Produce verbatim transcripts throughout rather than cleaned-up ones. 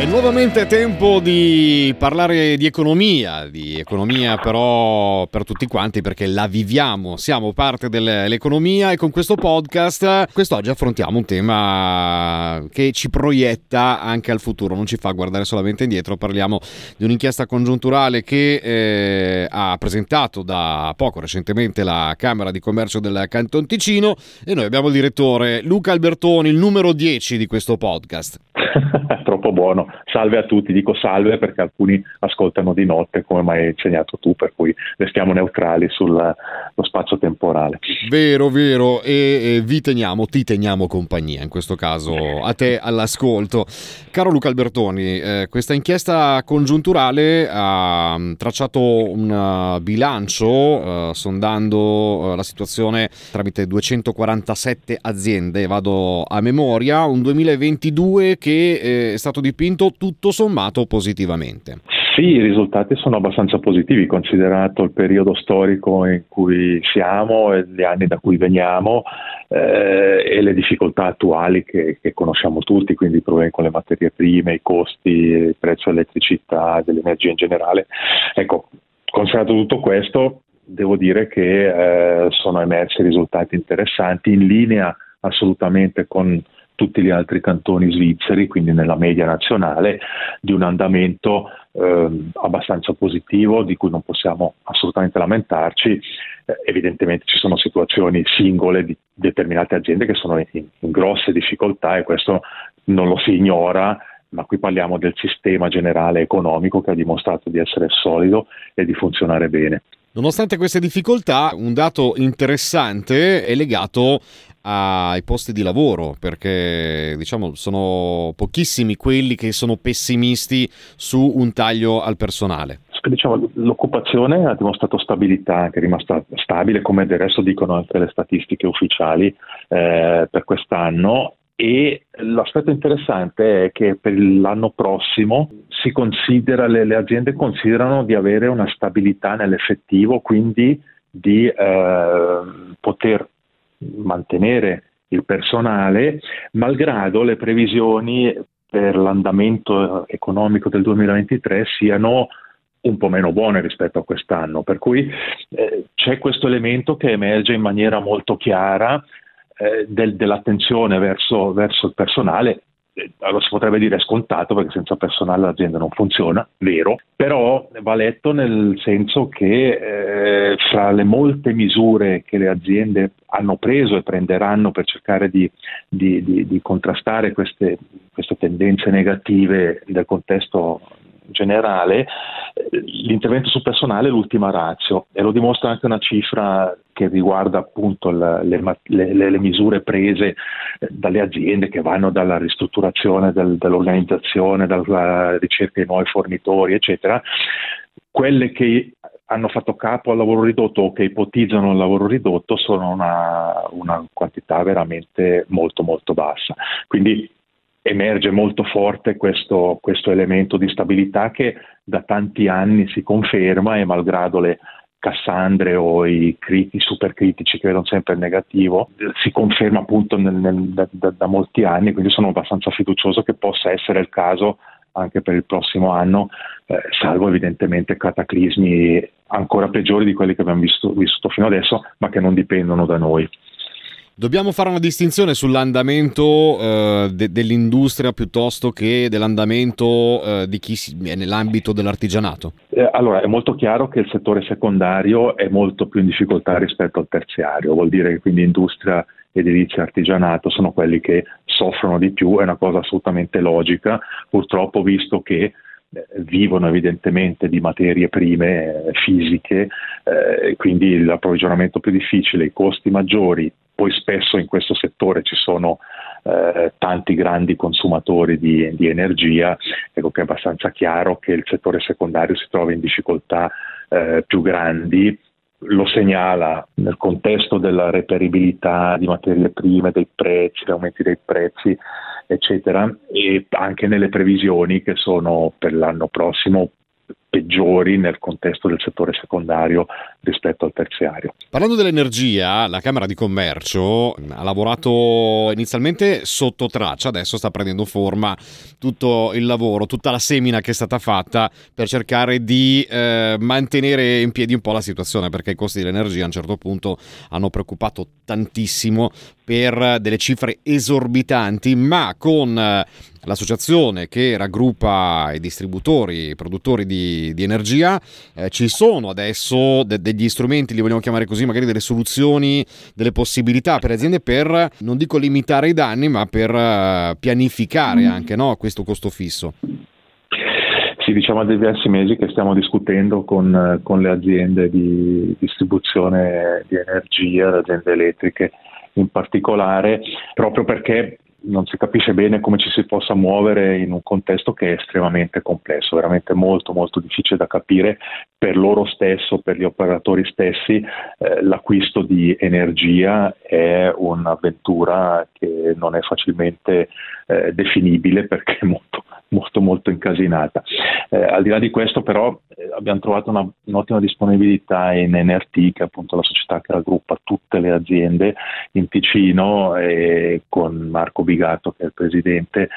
È nuovamente tempo di parlare di economia, di economia però per tutti quanti, perché la viviamo, siamo parte dell'economia, e con questo podcast quest'oggi affrontiamo un tema che ci proietta anche al futuro, non ci fa guardare solamente indietro. Parliamo di un'inchiesta congiunturale che eh, ha presentato da poco recentemente la Camera di Commercio del Canton Ticino, e noi abbiamo il direttore Luca Albertoni, il numero dieci di questo podcast. Troppo buono, salve a tutti, dico salve perché alcuni ascoltano di notte, come mi hai segnato tu, per cui restiamo neutrali sullo spazio temporale. Vero, vero, e, e vi teniamo, ti teniamo compagnia in questo caso, a te all'ascolto. Caro Luca Albertoni, eh, questa inchiesta congiunturale ha tracciato un bilancio eh, sondando eh, la situazione tramite duecentoquarantasette aziende, vado a memoria, un duemilaventidue che è stato dipinto tutto sommato positivamente. Sì, i risultati sono abbastanza positivi, considerato il periodo storico in cui siamo e gli anni da cui veniamo eh, e le difficoltà attuali che, che conosciamo tutti, quindi i problemi con le materie prime, i costi, il prezzo dell'elettricità, dell'energia in generale. Ecco, considerato tutto questo, devo dire che eh, sono emersi risultati interessanti, in linea assolutamente con tutti gli altri cantoni svizzeri, quindi nella media nazionale, di un andamento eh, abbastanza positivo, di cui non possiamo assolutamente lamentarci. Eh, evidentemente ci sono situazioni singole di determinate aziende che sono in, in grosse difficoltà, e questo non lo si ignora, ma qui parliamo del sistema generale economico che ha dimostrato di essere solido e di funzionare bene. Nonostante queste difficoltà, un dato interessante è legato ai posti di lavoro, perché diciamo sono pochissimi quelli che sono pessimisti su un taglio al personale. Diciamo, l'occupazione ha dimostrato stabilità, che è rimasta stabile, come del resto dicono anche le statistiche ufficiali eh, per quest'anno. E l'aspetto interessante è che per l'anno prossimo si considera, le, le aziende considerano di avere una stabilità nell'effettivo, quindi di eh, poter mantenere il personale, malgrado le previsioni per l'andamento economico del duemilaventitré siano un po' meno buone rispetto a quest'anno. Per cui eh, c'è questo elemento che emerge in maniera molto chiara, Del, dell'attenzione verso, verso il personale. Allora, si potrebbe dire scontato, perché senza personale l'azienda non funziona, vero, però va letto nel senso che eh, fra le molte misure che le aziende hanno preso e prenderanno per cercare di, di, di, di contrastare queste, queste tendenze negative del contesto generale, l'intervento sul personale è l'ultima ratio, e lo dimostra anche una cifra che riguarda appunto le, le, le misure prese dalle aziende, che vanno dalla ristrutturazione del, dell'organizzazione, dalla ricerca di nuovi fornitori, eccetera. Quelle che hanno fatto capo al lavoro ridotto, o che ipotizzano il lavoro ridotto, sono una, una quantità veramente molto molto bassa. Quindi emerge molto forte questo, questo elemento di stabilità che da tanti anni si conferma, e malgrado le Cassandre o i criti, supercritici che vedono sempre il negativo, si conferma appunto nel, nel, da, da, da molti anni, quindi sono abbastanza fiducioso che possa essere il caso anche per il prossimo anno, eh, salvo evidentemente cataclismi ancora peggiori di quelli che abbiamo visto, vissuto fino adesso, ma che non dipendono da noi. Dobbiamo fare una distinzione sull'andamento eh, de- dell'industria piuttosto che dell'andamento eh, di chi si- è nell'ambito dell'artigianato? Eh, allora, è molto chiaro che il settore secondario è molto più in difficoltà rispetto al terziario, vuol dire che quindi industria, edilizia e artigianato sono quelli che soffrono di più, è una cosa assolutamente logica, purtroppo, visto che vivono evidentemente di materie prime eh, fisiche, eh, quindi l'approvvigionamento più difficile, i costi maggiori. Poi spesso in questo settore ci sono eh, tanti grandi consumatori di, di energia, ecco che è abbastanza chiaro che il settore secondario si trova in difficoltà eh, più grandi. Lo segnala nel contesto della reperibilità di materie prime, dei prezzi, gli aumenti dei prezzi, eccetera, e anche nelle previsioni che sono per l'anno prossimo peggiori nel contesto del settore secondario rispetto al terziario. Parlando dell'energia, la Camera di Commercio ha lavorato inizialmente sotto traccia, adesso sta prendendo forma tutto il lavoro, tutta la semina che è stata fatta per cercare di eh, mantenere in piedi un po' la situazione, perché i costi dell'energia a un certo punto hanno preoccupato tantissimo per delle cifre esorbitanti, ma con l'associazione che raggruppa i distributori, i produttori di, di energia, eh, ci sono adesso de- degli strumenti, li vogliamo chiamare così, magari delle soluzioni, delle possibilità per le aziende per, non dico limitare i danni, ma per uh, pianificare anche, no, questo costo fisso. Sì, diciamo a diversi mesi che stiamo discutendo con, con le aziende di distribuzione di energia, le aziende elettriche in particolare, proprio perché non si capisce bene come ci si possa muovere in un contesto che è estremamente complesso, veramente molto molto difficile da capire per loro stesso, per gli operatori stessi. Eh, l'acquisto di energia è un'avventura che non è facilmente eh, definibile, perché è molto molto molto incasinata. Eh, al di là di questo però eh, abbiamo trovato una, un'ottima disponibilità in N R T, che è appunto la società che raggruppa tutte le aziende in Ticino, e con Marco Bigato, che è il presidente,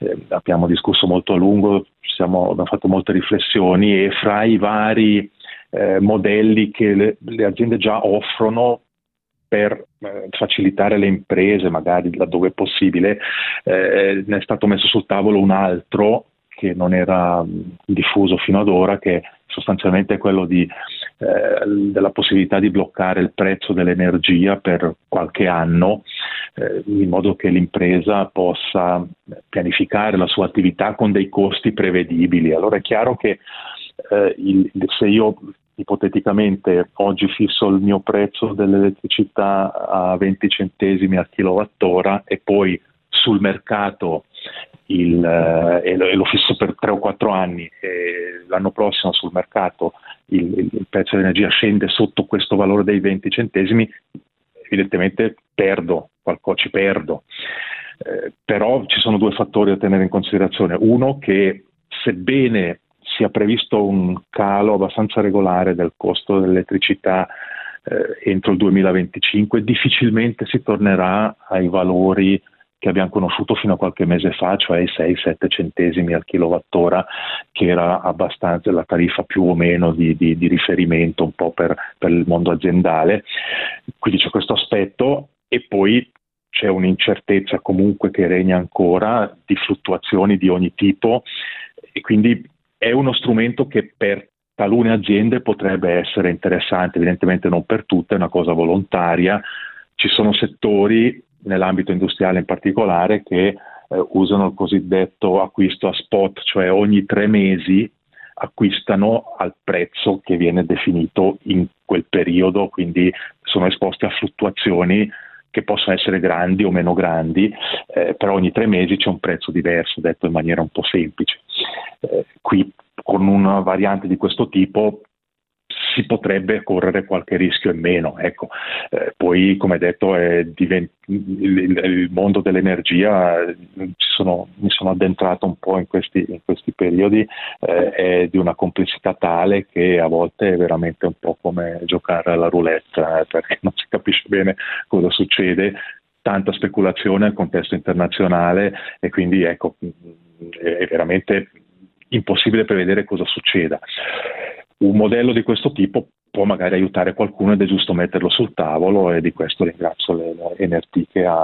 eh, abbiamo discusso molto a lungo, siamo, abbiamo fatto molte riflessioni, e fra i vari eh, modelli che le, le aziende già offrono per facilitare le imprese, magari laddove è possibile, eh, ne è stato messo sul tavolo un altro che non era diffuso fino ad ora, che sostanzialmente è quello di, eh, della possibilità di bloccare il prezzo dell'energia per qualche anno, eh, in modo che l'impresa possa pianificare la sua attività con dei costi prevedibili. Allora è chiaro che eh, il, se io ipoteticamente oggi fisso il mio prezzo dell'elettricità a venti centesimi al kilowattora e poi sul mercato il, eh, e, lo, e lo fisso per tre o quattro anni, e l'anno prossimo sul mercato il, il prezzo dell'energia scende sotto questo valore dei venti centesimi, evidentemente perdo, qualcosa ci perdo. Eh, però ci sono due fattori da tenere in considerazione. Uno, che sebbene si è previsto un calo abbastanza regolare del costo dell'elettricità eh, entro il duemilaventicinque, difficilmente si tornerà ai valori che abbiamo conosciuto fino a qualche mese fa, cioè ai sei sette centesimi al kilowattora, che era abbastanza la tariffa più o meno di, di, di riferimento un po' per, per il mondo aziendale. Quindi c'è questo aspetto, e poi c'è un'incertezza comunque che regna ancora, di fluttuazioni di ogni tipo, e quindi è uno strumento che per talune aziende potrebbe essere interessante, evidentemente non per tutte, è una cosa volontaria. Ci sono settori, nell'ambito industriale in particolare, che eh, usano il cosiddetto acquisto a spot, cioè ogni tre mesi acquistano al prezzo che viene definito in quel periodo, quindi sono esposti a fluttuazioni che possono essere grandi o meno grandi, eh, però ogni tre mesi c'è un prezzo diverso, detto in maniera un po' semplice. Eh, qui con una variante di questo tipo si potrebbe correre qualche rischio in meno, ecco. Eh, poi, come detto, è divent- il, il mondo dell'energia, ci sono, mi sono addentrato un po' in questi, in questi periodi, eh, è di una complessità tale che a volte è veramente un po' come giocare alla roulette, eh, perché non si capisce bene cosa succede, tanta speculazione al contesto internazionale, e quindi ecco, è veramente impossibile prevedere cosa succeda. Un modello di questo tipo può magari aiutare qualcuno, ed è giusto metterlo sul tavolo, e di questo ringrazio l'N R T che ha,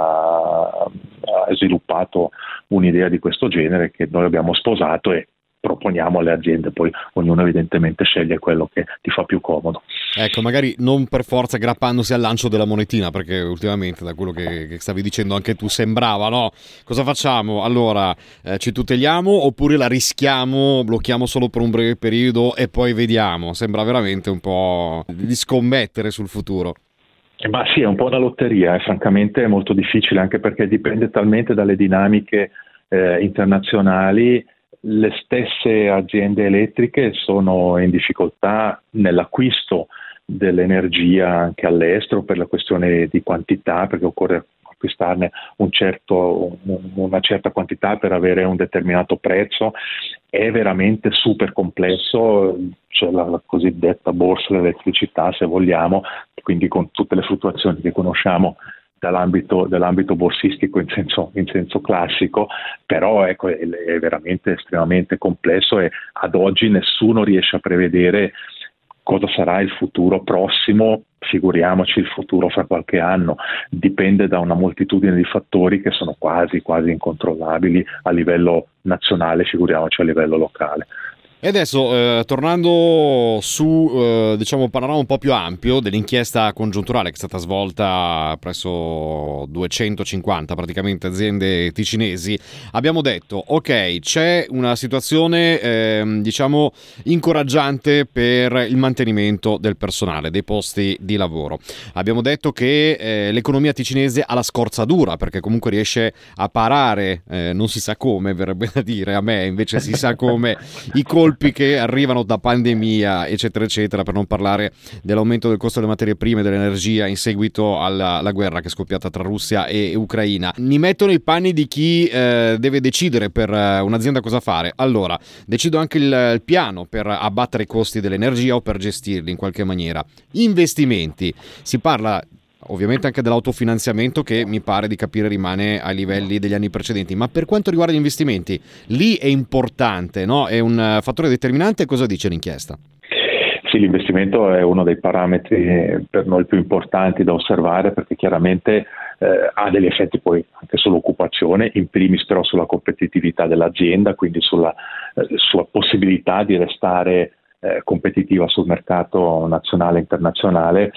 ha sviluppato un'idea di questo genere, che noi abbiamo sposato e proponiamo alle aziende. Poi ognuno evidentemente sceglie quello che ti fa più comodo. Ecco, magari non per forza aggrappandosi al lancio della monetina, perché ultimamente, da quello che, che stavi dicendo anche tu, sembrava, no? Cosa facciamo? Allora eh, ci tuteliamo oppure la rischiamo, blocchiamo solo per un breve periodo e poi vediamo? Sembra veramente un po' di scommettere sul futuro. Ma sì, è un po' una lotteria, eh. Francamente è molto difficile, anche perché dipende talmente dalle dinamiche eh, internazionali. Le stesse aziende elettriche sono in difficoltà nell'acquisto dell'energia anche all'estero per la questione di quantità, perché occorre acquistarne un certo, una certa quantità per avere un determinato prezzo, è veramente super complesso. C'è la, la cosiddetta borsa dell'elettricità, se vogliamo, quindi con tutte le fluttuazioni che conosciamo dall'ambito, dall'ambito borsistico in senso, in senso classico, però ecco, è, è veramente estremamente complesso e ad oggi nessuno riesce a prevedere cosa sarà il futuro prossimo, figuriamoci il futuro fra qualche anno. Dipende da una moltitudine di fattori che sono quasi quasi incontrollabili a livello nazionale, figuriamoci a livello locale. E adesso eh, tornando su eh, diciamo un panorama un po' più ampio dell'inchiesta congiunturale che è stata svolta presso duecentocinquanta praticamente aziende ticinesi, abbiamo detto ok, c'è una situazione eh, diciamo incoraggiante per il mantenimento del personale, dei posti di lavoro. Abbiamo detto che eh, l'economia ticinese ha la scorza dura perché comunque riesce a parare, eh, non si sa come, verrebbe da dire a me, invece si sa come, i colpi che arrivano da pandemia eccetera eccetera, per non parlare dell'aumento del costo delle materie prime, dell'energia in seguito alla, alla guerra che è scoppiata tra Russia e Ucraina. Mi metto nei panni di chi eh, deve decidere per eh, un'azienda cosa fare. Allora decido anche il, il piano per abbattere i costi dell'energia o per gestirli in qualche maniera. Investimenti, si parla ovviamente anche dell'autofinanziamento che mi pare di capire rimane ai livelli degli anni precedenti, ma per quanto riguarda gli investimenti lì è importante, no? È un fattore determinante. Cosa dice l'inchiesta? Sì, l'investimento è uno dei parametri per noi più importanti da osservare perché chiaramente eh, ha degli effetti poi anche sull'occupazione, in primis però sulla competitività dell'azienda, quindi sulla eh, sua possibilità di restare Eh, competitiva sul mercato nazionale e internazionale.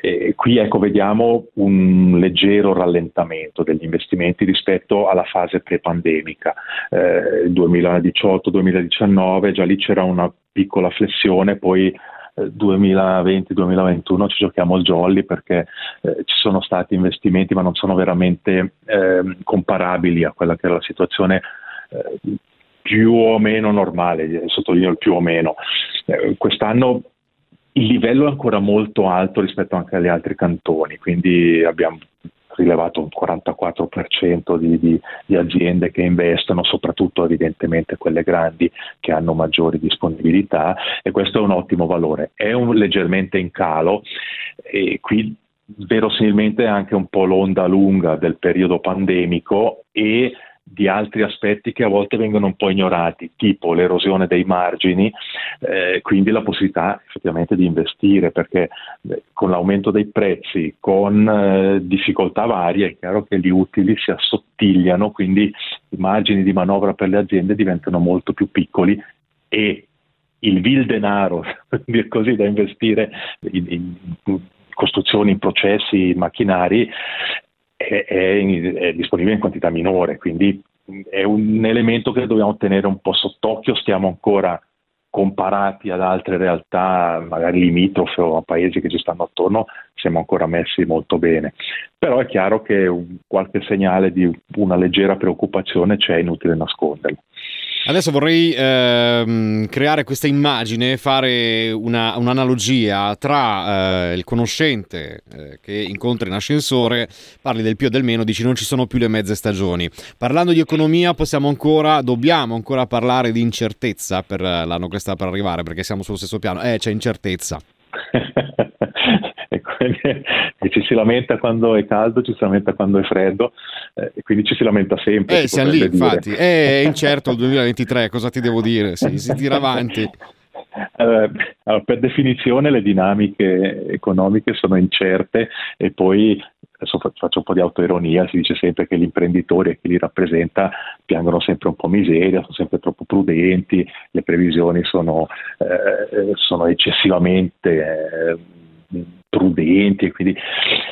Eh, qui ecco vediamo un leggero rallentamento degli investimenti rispetto alla fase pre-pandemica. Eh, duemiladiciotto duemiladiciannove già lì c'era una piccola flessione, poi duemilaventi duemilaventuno ci giochiamo il jolly perché eh, ci sono stati investimenti ma non sono veramente eh, comparabili a quella che era la situazione eh, più o meno normale, sottolineo il più o meno. Eh, quest'anno il livello è ancora molto alto rispetto anche agli altri cantoni, quindi abbiamo rilevato un quarantaquattro per cento di, di, di aziende che investono, soprattutto evidentemente quelle grandi che hanno maggiori disponibilità, e questo è un ottimo valore. È un leggermente in calo e qui verosimilmente anche un po' l'onda lunga del periodo pandemico e di altri aspetti che a volte vengono un po' ignorati, tipo l'erosione dei margini, eh, quindi la possibilità effettivamente di investire, perché eh, con l'aumento dei prezzi, con eh, difficoltà varie, è chiaro che gli utili si assottigliano, quindi i margini di manovra per le aziende diventano molto più piccoli e il vil denaro, così, da investire in, in costruzioni, in processi, in macchinari, È, è disponibile in quantità minore, quindi è un elemento che dobbiamo tenere un po' sott'occhio. Stiamo ancora comparati ad altre realtà magari limitrofe o a paesi che ci stanno attorno, siamo ancora messi molto bene, però è chiaro che un, qualche segnale di una leggera preoccupazione c'è, è inutile nasconderlo. Adesso vorrei ehm, creare questa immagine, fare una, un'analogia tra eh, il conoscente eh, che incontra in ascensore, parli del più e del meno, dici non ci sono più le mezze stagioni. Parlando di economia possiamo ancora, dobbiamo ancora parlare di incertezza per l'anno che sta per arrivare, perché siamo sullo stesso piano, eh c'è incertezza. E ci si lamenta quando è caldo, ci si lamenta quando è freddo, eh, e quindi ci si lamenta sempre. Eh, siamo lì, dire. Infatti. È eh, incerto il duemilaventitré, cosa ti devo dire? Si, si tira avanti. Eh, allora, per definizione le dinamiche economiche sono incerte e poi, adesso faccio un po' di autoironia, si dice sempre che gli imprenditori e chi li rappresenta piangono sempre un po' miseria, sono sempre troppo prudenti, le previsioni sono, eh, sono eccessivamente eh, prudenti e quindi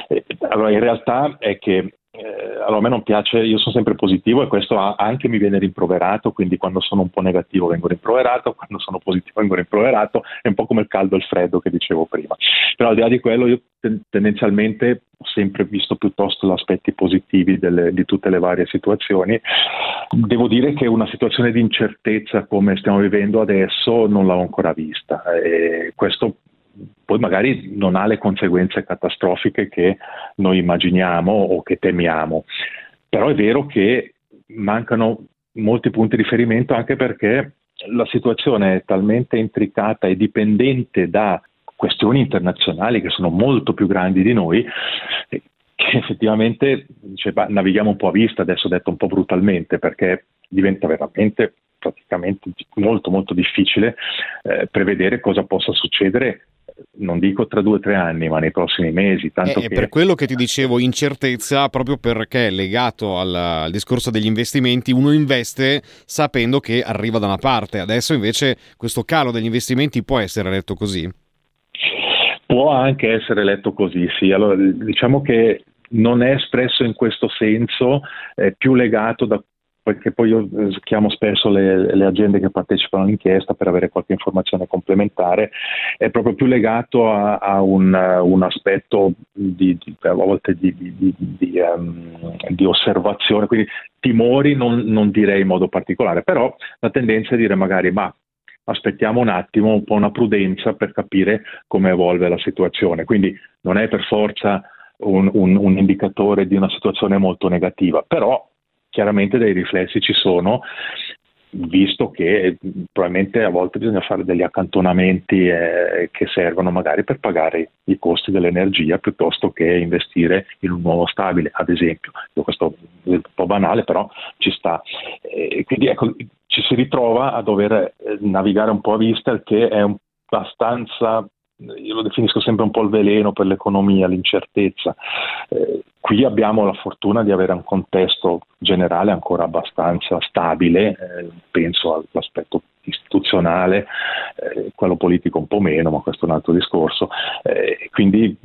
eh, allora in realtà è che eh, allora a me non piace, io sono sempre positivo e questo ha, anche mi viene rimproverato, quindi quando sono un po' negativo vengo rimproverato, quando sono positivo vengo rimproverato, è un po' come il caldo e il freddo che dicevo prima, però al di là di quello io ten- tendenzialmente ho sempre visto piuttosto gli aspetti positivi delle, di tutte le varie situazioni. Devo dire che una situazione di incertezza come stiamo vivendo adesso non l'ho ancora vista, e questo poi magari non ha le conseguenze catastrofiche che noi immaginiamo o che temiamo. Però è vero che mancano molti punti di riferimento, anche perché la situazione è talmente intricata e dipendente da questioni internazionali che sono molto più grandi di noi, che effettivamente, cioè, navighiamo un po' a vista, adesso detto un po' brutalmente, perché diventa veramente praticamente molto molto difficile eh, prevedere cosa possa succedere, non dico tra due o tre anni, ma nei prossimi mesi. Tanto eh, che... Per quello che ti dicevo, incertezza, proprio perché legato al, al discorso degli investimenti, uno investe sapendo che arriva da una parte. Adesso invece questo calo degli investimenti può essere letto così? Può anche essere letto così, sì. Allora, diciamo che non è espresso in questo senso, è più legato da perché poi io chiamo spesso le, le aziende che partecipano all'inchiesta per avere qualche informazione complementare, è proprio più legato a, a un, un aspetto di, di, a volte di, di, di, um, di osservazione, quindi timori non, non direi in modo particolare, però la tendenza è dire magari ma aspettiamo un attimo, un po' una prudenza per capire come evolve la situazione, quindi non è per forza un, un, un indicatore di una situazione molto negativa, però chiaramente dei riflessi ci sono, visto che probabilmente a volte bisogna fare degli accantonamenti eh, che servono magari per pagare i costi dell'energia piuttosto che investire in un nuovo stabile, ad esempio. Questo è un po' banale, però ci sta. Eh, quindi ecco, ci si ritrova a dover navigare un po' a vista, il che è abbastanza, io lo definisco sempre un po' il veleno per l'economia, l'incertezza. Eh, qui abbiamo la fortuna di avere un contesto generale ancora abbastanza stabile, eh, penso all'aspetto istituzionale, eh, quello politico un po' meno, ma questo è un altro discorso. Eh, quindi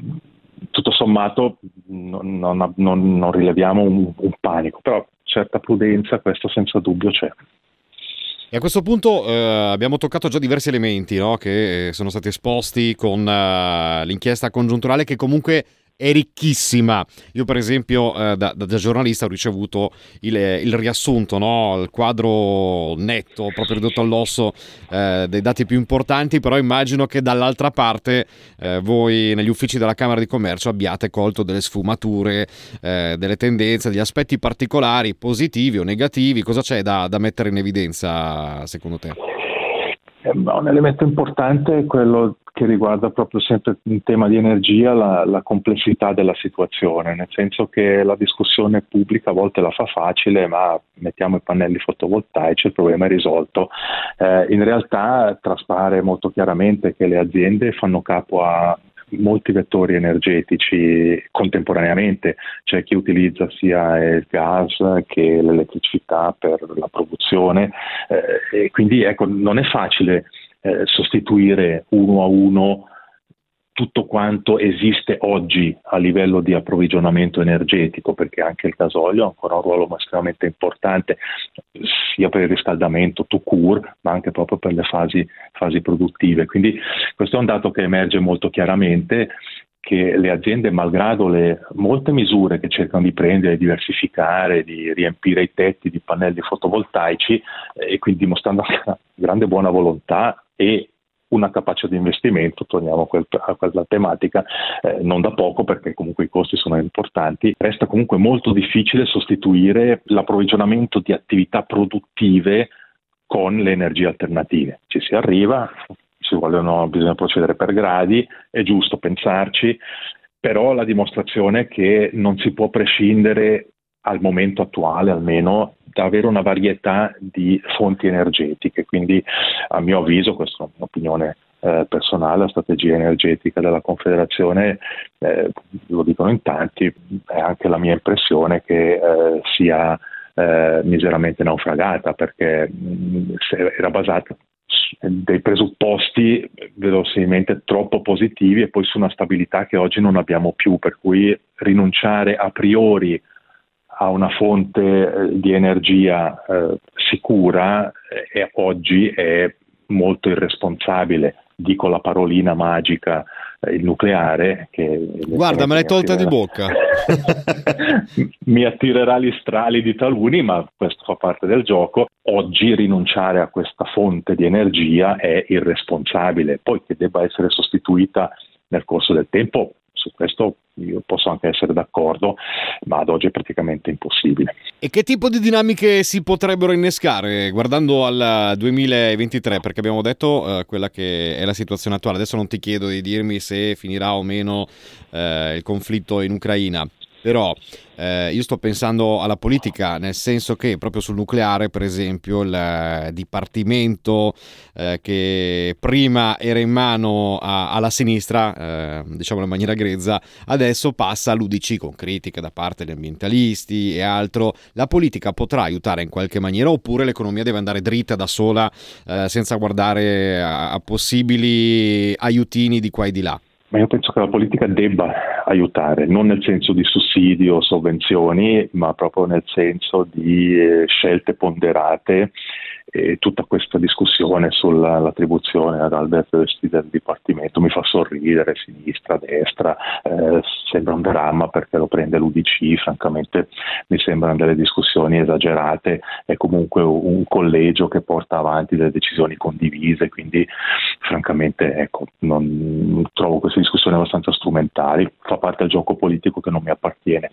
tutto sommato non, non, non, non rileviamo un, un panico, però certa prudenza, questo senza dubbio c'è. E a questo punto eh, abbiamo toccato già diversi elementi, no? Che sono stati esposti con uh, l'inchiesta congiunturale, che comunque è ricchissima. Io per esempio eh, da, da giornalista ho ricevuto il, il riassunto, no? Il quadro netto, proprio ridotto all'osso, eh, dei dati più importanti, però immagino che dall'altra parte eh, voi negli uffici della Camera di Commercio abbiate colto delle sfumature, eh, delle tendenze, degli aspetti particolari, positivi o negativi. Cosa c'è da, da mettere in evidenza secondo te? Eh, un elemento importante è quello che riguarda proprio sempre in tema di energia la, la complessità della situazione, nel senso che la discussione pubblica a volte la fa facile, ma mettiamo i pannelli fotovoltaici, il problema è risolto. Eh, in realtà traspare molto chiaramente che le aziende fanno capo a molti vettori energetici contemporaneamente, cioè chi utilizza sia il gas che l'elettricità per la produzione, eh, e quindi ecco, non è facile eh, sostituire uno a uno tutto quanto esiste oggi a livello di approvvigionamento energetico, perché anche il gasolio ha ancora un ruolo estremamente importante, sia per il riscaldamento tout court, ma anche proprio per le fasi, fasi produttive. Quindi questo è un dato che emerge molto chiaramente, che le aziende, malgrado le molte misure che cercano di prendere, di diversificare, di riempire i tetti di pannelli fotovoltaici, e quindi dimostrando una grande buona volontà e una capacità di investimento, torniamo a, quel, a quella tematica, eh, non da poco, perché comunque i costi sono importanti, resta comunque molto difficile sostituire l'approvvigionamento di attività produttive con le energie alternative. Ci si arriva, si vogliono, bisogna procedere per gradi, è giusto pensarci, però la dimostrazione è che non si può prescindere, al momento attuale almeno, da avere una varietà di fonti energetiche. Quindi a mio avviso, questa è un'opinione eh, personale, la strategia energetica della Confederazione, eh, lo dicono in tanti, è anche la mia impressione che eh, sia eh, miseramente naufragata, perché mh, era basata su dei presupposti verosimilmente troppo positivi e poi su una stabilità che oggi non abbiamo più, per cui rinunciare a priori a una fonte di energia eh, sicura e oggi è molto irresponsabile. Dico la parolina magica, eh, il nucleare, che guarda me l'hai tolta attirerà... di bocca mi attirerà gli strali di taluni, ma questo fa parte del gioco. Oggi rinunciare a questa fonte di energia è irresponsabile, poi che debba essere sostituita nel corso del tempo. Su questo io posso anche essere d'accordo, ma ad oggi è praticamente impossibile. E che tipo di dinamiche si potrebbero innescare guardando al duemilaventitré? Perché abbiamo detto eh, quella che è la situazione attuale. Adesso non ti chiedo di dirmi se finirà o meno eh, il conflitto in Ucraina, però eh, io sto pensando alla politica, nel senso che proprio sul nucleare, per esempio, il dipartimento eh, che prima era in mano a, alla sinistra, eh, diciamo in maniera grezza, adesso passa all'U D C con critiche da parte degli ambientalisti e altro. La politica potrà aiutare in qualche maniera, oppure l'economia deve andare dritta da sola eh, senza guardare a, a possibili aiutini di qua e di là? Ma io penso che la politica debba aiutare, non nel senso di sussidi o sovvenzioni, ma proprio nel senso di eh, scelte ponderate. E tutta questa discussione sull'attribuzione ad Albert Östi del dipartimento mi fa sorridere, sinistra, destra, eh, sembra un dramma perché lo prende l'U D C, francamente mi sembrano delle discussioni esagerate. È comunque un collegio che porta avanti delle decisioni condivise, quindi francamente ecco, non trovo queste discussioni abbastanza strumentali, fa parte del gioco politico che non mi appartiene,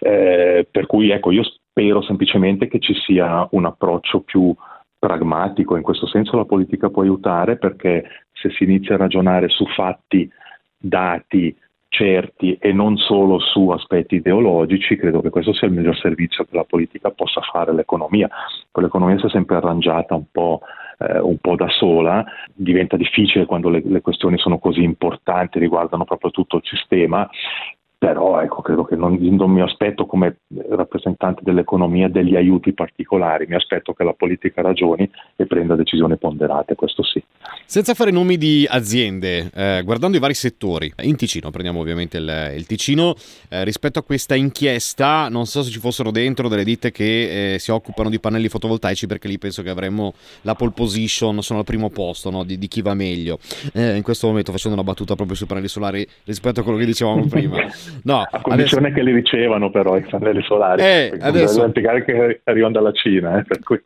eh, per cui ecco, io spero semplicemente che ci sia un approccio più pragmatico. In questo senso la politica può aiutare, perché se si inizia a ragionare su fatti, dati certi e non solo su aspetti ideologici, credo che questo sia il miglior servizio che la politica possa fare all'economia. L'economia si è sempre arrangiata un po' eh, un po' da sola, diventa difficile quando le, le questioni sono così importanti, riguardano proprio tutto il sistema. Però ecco, credo che non, non mi aspetto come rappresentante dell'economia degli aiuti particolari, mi aspetto che la politica ragioni e prenda decisioni ponderate, questo sì. Senza fare nomi di aziende, eh, guardando i vari settori, in Ticino, prendiamo ovviamente il, il Ticino, eh, rispetto a questa inchiesta, non so se ci fossero dentro delle ditte che eh, si occupano di pannelli fotovoltaici, perché lì penso che avremmo la pole position, sono al primo posto, no, di, di chi va meglio. Eh, in questo momento, facendo una battuta proprio sui pannelli solari rispetto a quello che dicevamo prima. No, a condizione adesso... che li ricevano però i pannelli solari, eh, adesso che arrivano dalla Cina, eh, per cui...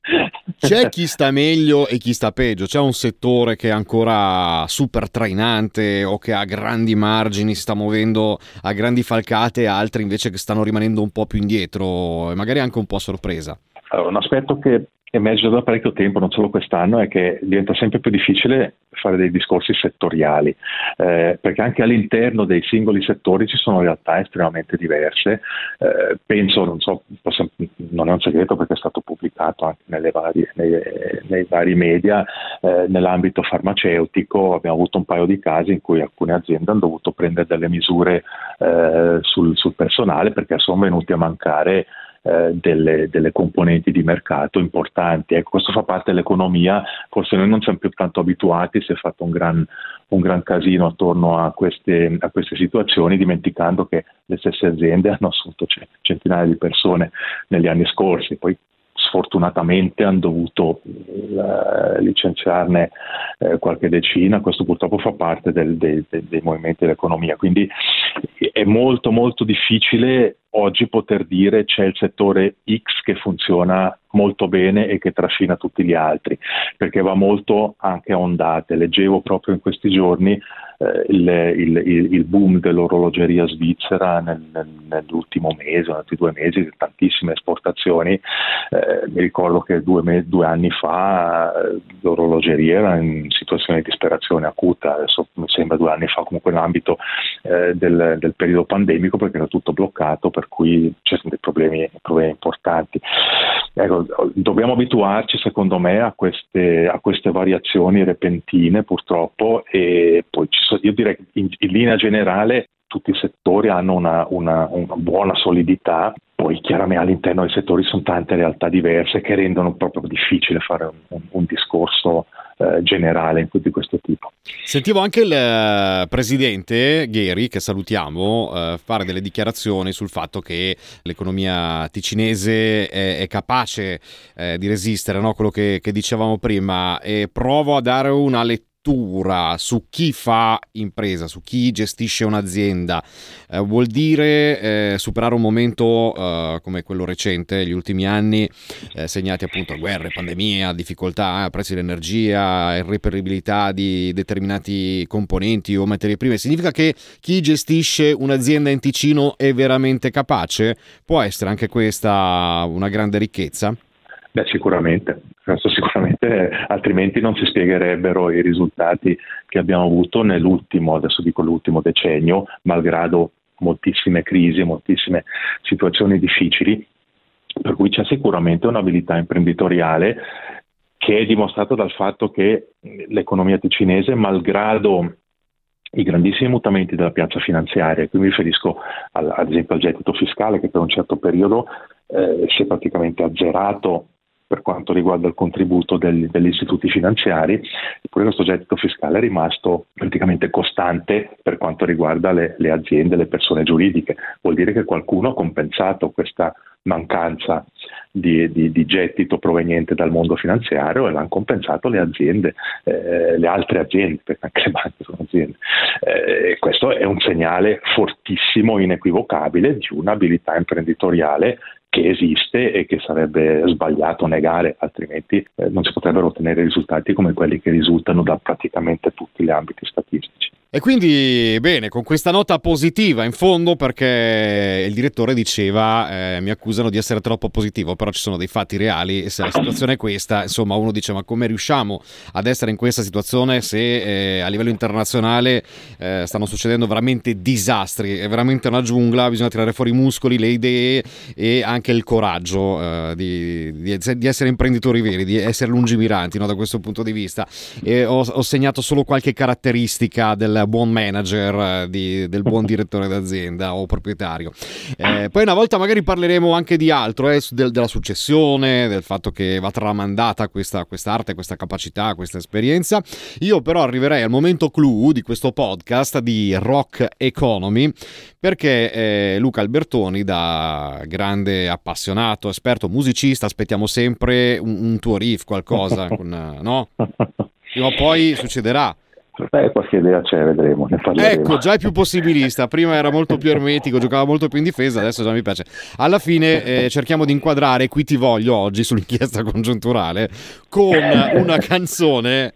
c'è chi sta meglio e chi sta peggio. C'è un settore che è ancora super trainante o che ha grandi margini, si sta muovendo a grandi falcate, altri invece che stanno rimanendo un po' più indietro e magari anche un po' a sorpresa. Allora, un aspetto che emerge da parecchio tempo, non solo quest'anno, è che diventa sempre più difficile fare dei discorsi settoriali, eh, perché anche all'interno dei singoli settori ci sono realtà estremamente diverse. Eh, penso, non so, posso, non è un segreto perché è stato pubblicato anche nelle varie, nei, nei vari media, eh, nell'ambito farmaceutico abbiamo avuto un paio di casi in cui alcune aziende hanno dovuto prendere delle misure eh, sul, sul personale, perché sono venuti a mancare Delle, delle componenti di mercato importanti. Ecco, questo fa parte dell'economia, forse noi non siamo più tanto abituati, si è fatto un gran, un gran casino attorno a queste, a queste situazioni, dimenticando che le stesse aziende hanno assunto centinaia di persone negli anni scorsi, poi sfortunatamente hanno dovuto eh, licenziarne eh, qualche decina. Questo purtroppo fa parte del, del, del, dei movimenti dell'economia, quindi è molto molto difficile oggi poter dire c'è il settore X che funziona molto bene e che trascina tutti gli altri, perché va molto anche a ondate. Leggevo proprio in questi giorni eh, il, il, il boom dell'orologeria svizzera nel, nel, nell'ultimo mese, negli ultimi due mesi, tantissime esportazioni. Eh, mi ricordo che due, me, due anni fa eh, l'orologeria era in situazione di disperazione acuta, adesso mi sembra due anni fa, comunque nell'ambito eh, del, del periodo pandemico, perché era tutto bloccato, per cui ci sono dei problemi, problemi importanti. Ecco, dobbiamo abituarci secondo me a queste, a queste variazioni repentine purtroppo, e poi ci so, io direi che in, in linea generale tutti i settori hanno una, una, una buona solidità. Poi chiaramente all'interno dei settori sono tante realtà diverse che rendono proprio difficile fare un, un, un discorso eh, generale di questo tipo. Sentivo anche il eh, presidente Gheri, che salutiamo, eh, fare delle dichiarazioni sul fatto che l'economia ticinese è, è capace eh, di resistere, no? Quello che, che dicevamo prima, e provo a dare una lettura cultura, su chi fa impresa, su chi gestisce un'azienda, eh, vuol dire eh, superare un momento eh, come quello recente, gli ultimi anni eh, segnati appunto a guerre, pandemia, difficoltà, eh, prezzi dell'energia, irreperibilità di determinati componenti o materie prime. Significa che chi gestisce un'azienda in Ticino è veramente capace? Può essere anche questa una grande ricchezza? Beh, sicuramente, penso sicuramente, altrimenti non si spiegherebbero i risultati che abbiamo avuto nell'ultimo, adesso dico l'ultimo decennio, malgrado moltissime crisi, moltissime situazioni difficili, per cui c'è sicuramente un'abilità imprenditoriale che è dimostrata dal fatto che l'economia ticinese, malgrado i grandissimi mutamenti della piazza finanziaria, qui mi riferisco al, ad esempio al gettito fiscale che per un certo periodo eh, si è praticamente azzerato per quanto riguarda il contributo del, degli istituti finanziari, eppure questo gettito fiscale è rimasto praticamente costante per quanto riguarda le, le aziende, le persone giuridiche. Vuol dire che qualcuno ha compensato questa mancanza di, di, di gettito proveniente dal mondo finanziario e l'hanno compensato le aziende, eh, le altre aziende, perché anche le banche sono aziende. Eh, questo è un segnale fortissimo, inequivocabile, di un'abilità imprenditoriale che esiste e che sarebbe sbagliato negare, altrimenti eh, non si potrebbero ottenere risultati come quelli che risultano da praticamente tutti gli ambiti statistici. E quindi, bene, con questa nota positiva in fondo, perché il direttore diceva eh, mi accusano di essere troppo positivo, però ci sono dei fatti reali e se la situazione è questa, insomma, uno dice ma come riusciamo ad essere in questa situazione se eh, a livello internazionale eh, stanno succedendo veramente disastri, è veramente una giungla, bisogna tirare fuori i muscoli, le idee e anche il coraggio eh, di, di, di essere imprenditori veri, di essere lungimiranti, no, da questo punto di vista. E ho, ho segnato solo qualche caratteristica del buon manager, di, del buon direttore d'azienda o proprietario. Eh, poi una volta magari parleremo anche di altro, eh, del, della successione, del fatto che va tramandata questa quest'arte, questa capacità, questa esperienza. Io però arriverei al momento clou di questo podcast di Rock Economy, perché eh, Luca Albertoni, da grande appassionato, esperto, musicista, aspettiamo sempre un, un tuo riff, qualcosa, con, no? Prima o poi succederà. Beh, qualche idea c'è, vedremo, ne parleremo. Ecco, già è più possibilista, prima era molto più ermetico, giocava molto più in difesa, adesso già mi piace. Alla fine eh, cerchiamo di inquadrare Qui ti voglio oggi sull'inchiesta congiunturale con una canzone,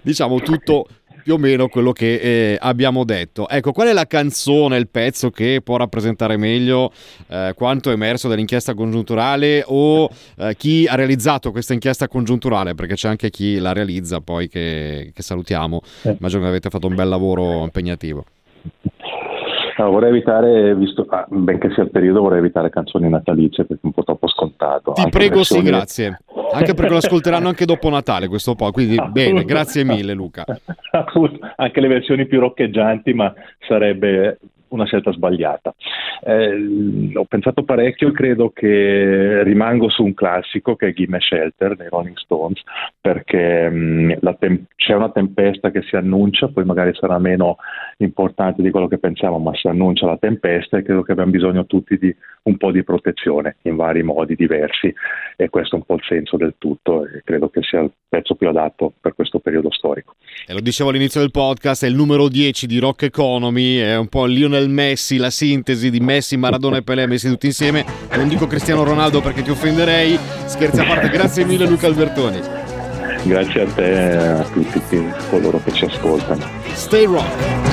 diciamo tutto più o meno quello che eh, abbiamo detto. Ecco, qual è la canzone, il pezzo che può rappresentare meglio eh, quanto è emerso dall'inchiesta congiunturale o eh, chi ha realizzato questa inchiesta congiunturale, perché c'è anche chi la realizza poi che, che salutiamo. Immagino che avete fatto un bel lavoro impegnativo. No, vorrei evitare, visto ah, benché sia il periodo, vorrei evitare canzoni natalizie perché è un po' troppo scontato. Ti anche prego, versioni... sì, grazie. Anche perché lo ascolteranno anche dopo Natale questo po', quindi appunto, bene, grazie mille Luca. Appunto, anche le versioni più roccheggianti, ma sarebbe una scelta sbagliata. Eh, ho pensato parecchio e credo che rimango su un classico che è Gimme Shelter dei Rolling Stones, perché mh, la tem- c'è una tempesta che si annuncia, poi magari sarà meno importante di quello che pensiamo, ma si annuncia la tempesta e credo che abbiamo bisogno tutti di un po' di protezione in vari modi diversi e questo è un po' il senso del tutto e credo che sia il pezzo più adatto per questo periodo storico. E lo dicevo all'inizio del podcast, è il numero dieci di Rock Economy, è un po' Lionel Messi, la sintesi di Messi, Maradona e Pelé messi tutti insieme. Non dico Cristiano Ronaldo perché ti offenderei, scherzi a parte, grazie mille Luca Albertoni. Grazie a te e a tutti che, coloro che ci ascoltano. Stay rock.